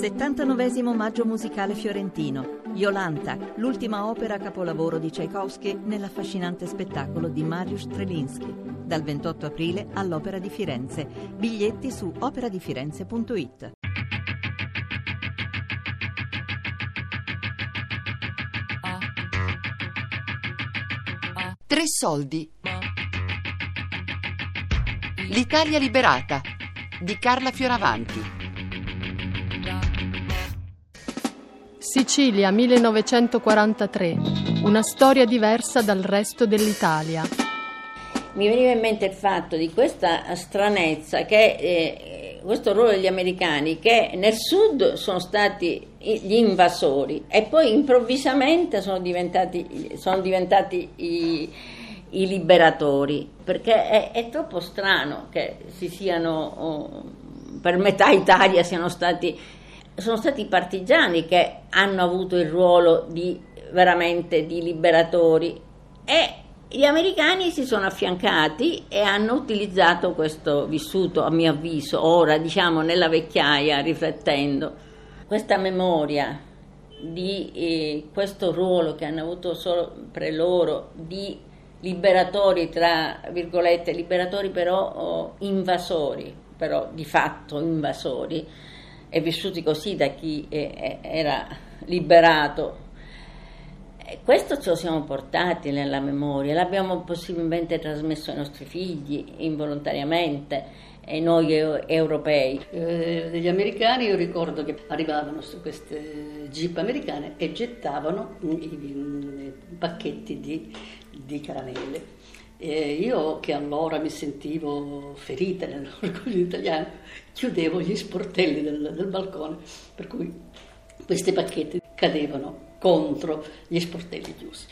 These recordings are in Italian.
79° Maggio musicale fiorentino. Jolanta, l'ultima opera capolavoro di Tchaikovsky nell'affascinante spettacolo di Mariusz Trelinsky. Dal 28 aprile all'Opera di Firenze. Biglietti su operadifirenze.it. Tre soldi. L'Italia liberata di Carla Fioravanti. Sicilia 1943, una storia diversa dal resto dell'Italia. Mi veniva in mente il fatto di questa stranezza, che questo ruolo degli americani, che nel sud sono stati gli invasori e poi improvvisamente sono diventati i liberatori, perché è troppo strano che si siano, per metà Italia sono stati i partigiani che hanno avuto il ruolo di liberatori, e gli americani si sono affiancati e hanno utilizzato questo vissuto, a mio avviso, ora diciamo nella vecchiaia, riflettendo, questa memoria di questo ruolo che hanno avuto solo per loro di liberatori, tra virgolette, liberatori però invasori, però di fatto invasori, e vissuti così da chi era liberato. Questo ce lo siamo portati nella memoria, l'abbiamo possibilmente trasmesso ai nostri figli involontariamente, e noi europei. Degli americani io ricordo che arrivavano su queste jeep americane e gettavano i pacchetti di caramelle. E io, che allora mi sentivo ferita nell'orgoglio italiano, chiudevo gli sportelli del balcone, per cui questi pacchetti cadevano contro gli sportelli chiusi.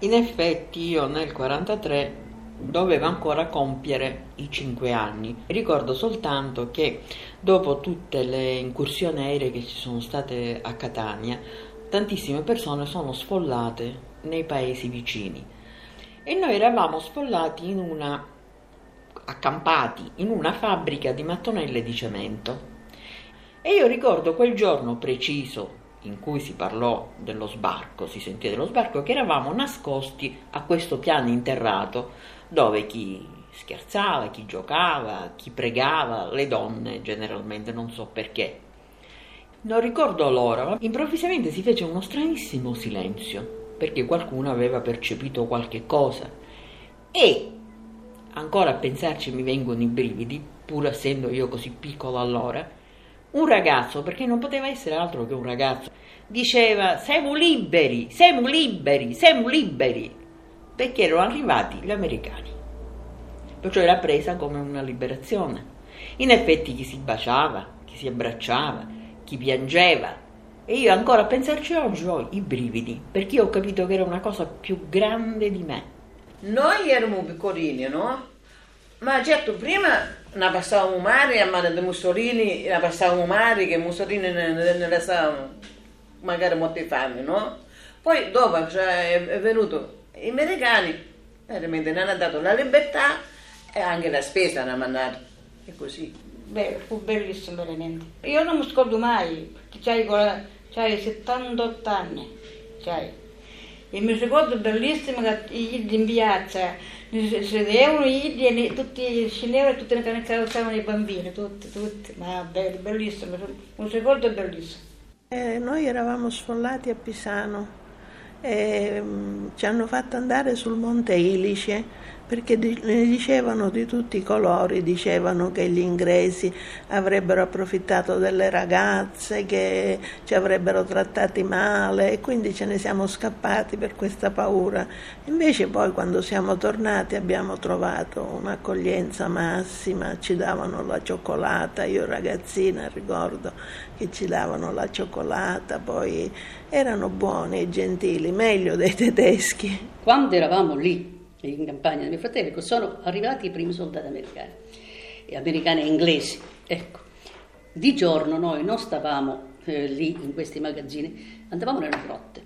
In effetti io nel 1943 dovevo ancora compiere i 5 anni. Ricordo soltanto che dopo tutte le incursioni aeree che ci sono state a Catania, tantissime persone sono sfollate nei paesi vicini. E noi eravamo sfollati accampati in una fabbrica di mattonelle di cemento. E io ricordo quel giorno preciso in cui si parlò dello sbarco, si sentì dello sbarco, che eravamo nascosti a questo piano interrato dove chi scherzava, chi giocava, chi pregava, le donne generalmente, non so perché. Non ricordo l'ora, ma improvvisamente si fece uno stranissimo silenzio, perché qualcuno aveva percepito qualche cosa, e ancora a pensarci mi vengono i brividi, pur essendo io così piccolo allora. Un ragazzo, perché non poteva essere altro che un ragazzo, diceva: "Siamo liberi, siamo liberi, siamo liberi", perché erano arrivati gli americani, perciò era presa come una liberazione. In effetti chi si baciava, chi si abbracciava, chi piangeva. E io ancora a pensarci oggi ho i brividi, perché io ho capito che era una cosa più grande di me. Noi eravamo piccolini, no? Ma certo, prima ne passavamo male, ma da Mussolini ne passavamo male, che Mussolini ne lasciava magari molti fame, no? Poi dopo è venuto i americani, veramente ne hanno dato la libertà e anche la spesa ne hanno mandato, e così. Beh, fu bellissimo veramente. Io non mi scordo mai, perché c'hai 78 anni, e mi ricordo bellissimo che in piazza sedevano tutti, scendevano e tutti ne carrozzavano i bambini, tutti, ma bello, bellissimo, un ricordo bellissimo. Noi eravamo sfollati a Pisano, ci hanno fatto andare sul Monte Ilice, perché ne dicevano di tutti i colori, dicevano che gli inglesi avrebbero approfittato delle ragazze, che ci avrebbero trattati male, e quindi ce ne siamo scappati per questa paura. Invece poi quando siamo tornati abbiamo trovato un'accoglienza massima, ci davano la cioccolata, io ragazzina ricordo che ci davano la cioccolata, poi erano buoni e gentili, meglio dei tedeschi. Quando eravamo lì, in campagna dei miei fratelli, sono arrivati i primi soldati americani e inglesi, ecco. Di giorno noi non stavamo lì in questi magazzini, andavamo nelle grotte,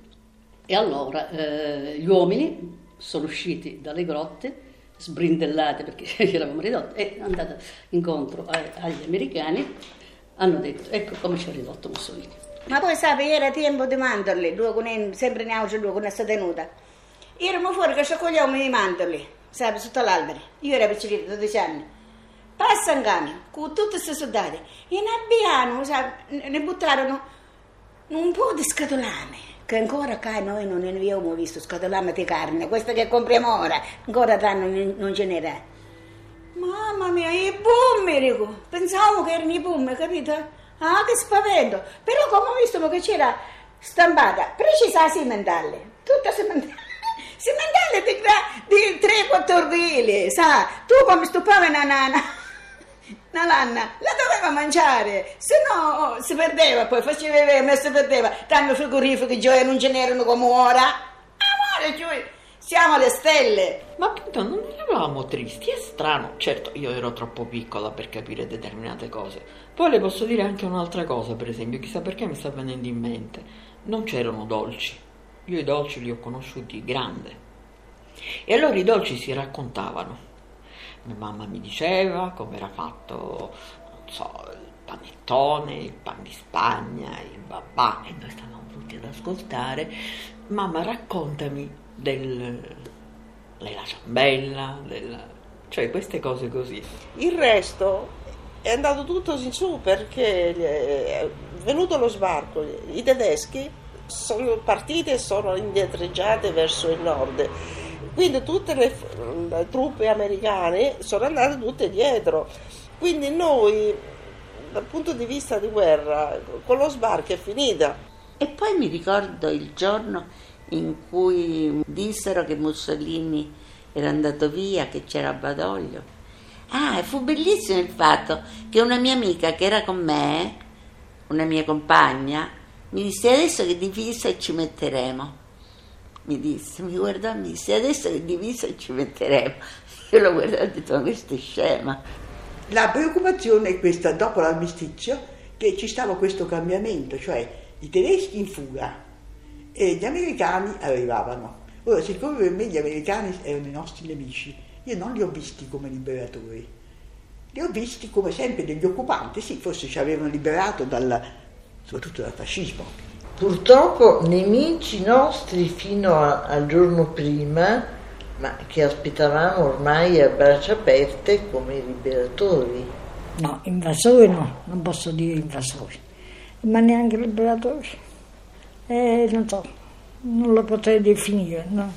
e allora gli uomini sono usciti dalle grotte sbrindellati, perché eravamo ridotti, e andati incontro agli americani hanno detto, ecco come ci ha ridotto Mussolini. Ma poi sapete, era tempo di mandorle, sempre in auge con questa tenuta. Erano fuori che ci accogliamo i mandorli, sapete, sotto l'albero. Io ero piccolino, 12 anni. Passa un camion, con tutte queste soldate, e in abbiano, ne buttarono un po' di scatolame, che ancora qua noi non ne abbiamo visto scatolame di carne, questa che compriamo ora, ancora tanto non ce n'era. Mamma mia, i bombe, pensavo che erano i bombe, capito? Ah, che spavento! Però come ho visto che c'era stampata, precisa sementale, tutta sementale. Sementale di 3-4 chili, sa? Tu come stupava una nana, una lanna, la doveva mangiare, se no si perdeva, poi faceva, si perdeva, tanto frigoriferi, gioia, non ce n'erano come ora. Amore, gioia! Siamo alle stelle! Ma appunto non eravamo tristi, è strano. Certo, io ero troppo piccola per capire determinate cose. Poi le posso dire anche un'altra cosa, per esempio, chissà perché mi sta venendo in mente. Non c'erano dolci. Io i dolci li ho conosciuti grande. E allora i dolci si raccontavano. Mia mamma mi diceva come era fatto, non so, il panettone, il pan di Spagna, il babà. E noi stavamo tutti ad ascoltare. Mamma, raccontami della ciambella, cioè queste cose così. Il resto è andato tutto in su perché è venuto lo sbarco, i tedeschi sono partiti e sono indietreggiati verso il nord, quindi tutte le truppe americane sono andate tutte dietro, quindi noi dal punto di vista di guerra con lo sbarco è finita. E poi mi ricordo il giorno in cui dissero che Mussolini era andato via, che c'era Badoglio. Ah, fu bellissimo il fatto che una mia amica che era con me, una mia compagna, mi disse: adesso che divisa ci metteremo. Mi disse, mi guardò e mi disse: adesso che divisa ci metteremo. Io l'ho guardato e ho detto: ma questo è scema. La preoccupazione è questa, dopo l'armistizio, che ci stava questo cambiamento, cioè i tedeschi in fuga e gli americani arrivavano. Ora, siccome per me gli americani erano i nostri nemici, io non li ho visti come liberatori, li ho visti come sempre degli occupanti, sì, forse ci avevano liberato soprattutto dal fascismo. Purtroppo nemici nostri fino al giorno prima, ma che aspettavamo ormai a braccia aperte come liberatori. No, invasori no, non posso dire invasori, ma neanche liberatori. Non so, non lo potrei definire, no?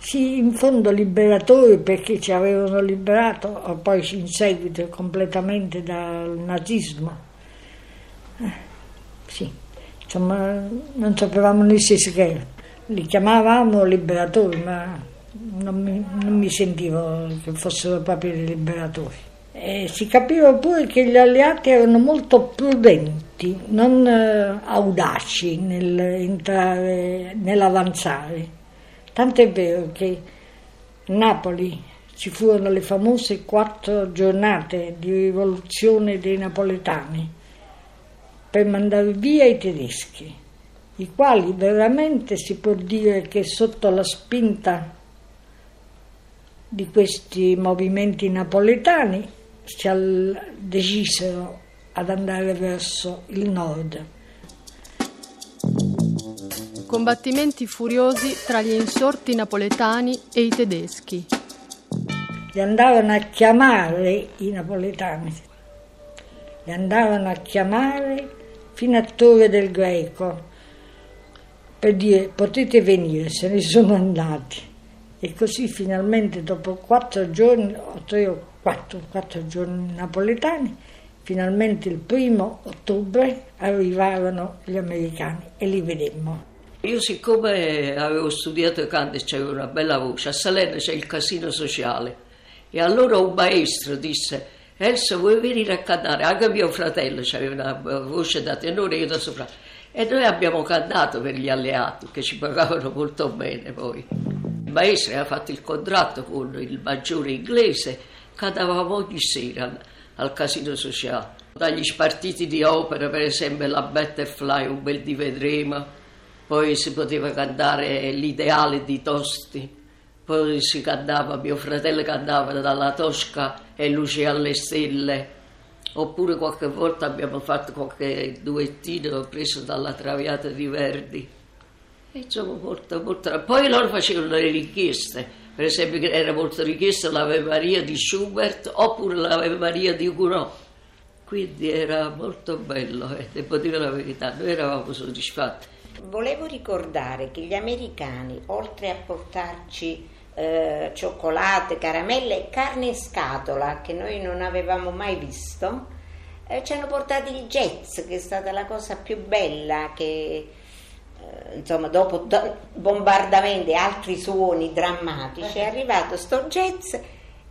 Sì, in fondo liberatori perché ci avevano liberato, o poi in seguito completamente dal nazismo. Sì, insomma, non sapevamo né che li chiamavamo liberatori, ma non mi sentivo che fossero proprio dei liberatori. E si capiva pure che gli alleati erano molto prudenti, non audaci nell'avanzare. Tanto è vero che a Napoli ci furono le famose 4 giornate di rivoluzione dei napoletani per mandare via i tedeschi, i quali veramente si può dire che sotto la spinta di questi movimenti napoletani si decisero ad andare verso il nord. Combattimenti furiosi tra gli insorti napoletani e i tedeschi. Li andarono a chiamare i napoletani, li andarono a chiamare fino a Torre del Greco per dire: potete venire, se ne sono andati. E così finalmente dopo 4 giorni napoletani, finalmente il 1 ottobre arrivarono gli americani e li vedemmo. Io, siccome avevo studiato canto e c'avevo una bella voce, a Salerno c'è il casino sociale, e allora un maestro disse: Elsa, vuoi venire a cantare? Anche mio fratello c'aveva una voce da tenore, io da sopra, e noi abbiamo cantato per gli alleati che ci pagavano molto bene. Poi il maestro aveva fatto il contratto con il maggiore inglese. Cantavamo ogni sera al casino sociale, dagli spartiti di opera, per esempio la Butterfly, Un bel di vedremo, poi si poteva cantare L'ideale di Tosti, poi si cantava, mio fratello cantava Dalla Tosca e Luce alle stelle, oppure qualche volta abbiamo fatto qualche duettino preso dalla Traviata di Verdi. E insomma, molto. Poi loro facevano le richieste, per esempio era molto richiesta l'Ave Maria di Schubert oppure l'Ave Maria di Gounod. Quindi era molto bello, devo dire la verità, noi eravamo soddisfatti. Volevo ricordare che gli americani, oltre a portarci cioccolate, caramelle, carne in scatola che noi non avevamo mai visto, ci hanno portato il jazz, che è stata la cosa più bella che insomma, dopo bombardamenti e altri suoni drammatici è arrivato sto jazz.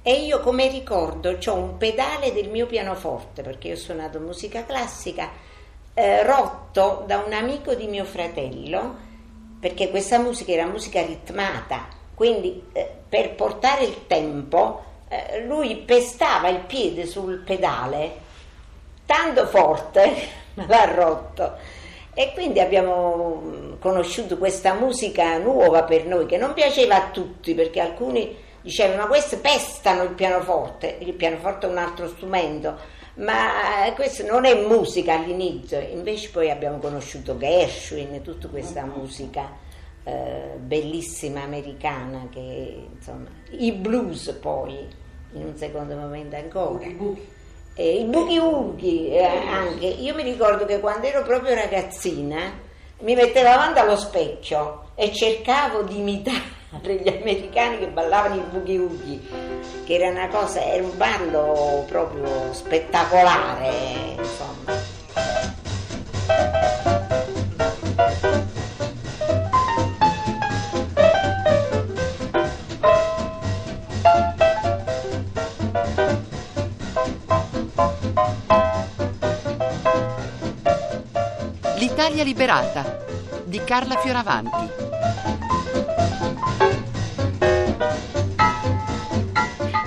E io, come ricordo, c'ho un pedale del mio pianoforte, perché io ho suonato musica classica, rotto da un amico di mio fratello, perché questa musica era musica ritmata. Quindi per portare il tempo lui pestava il piede sul pedale tanto forte l'ha rotto, e quindi abbiamo conosciuto questa musica nuova per noi, che non piaceva a tutti, perché alcuni dicevano ma questi pestano il pianoforte è un altro strumento, ma questo non è musica all'inizio. Invece poi abbiamo conosciuto Gershwin e tutta questa musica bellissima americana, che insomma i blues, poi in un secondo momento ancora i boogie woogie anche. Io mi ricordo che quando ero proprio ragazzina mi mettevo davanti allo specchio e cercavo di imitare gli americani che ballavano i boogie woogie, che era una cosa, era un ballo proprio spettacolare, insomma. L'Italia Liberata di Carla Fioravanti.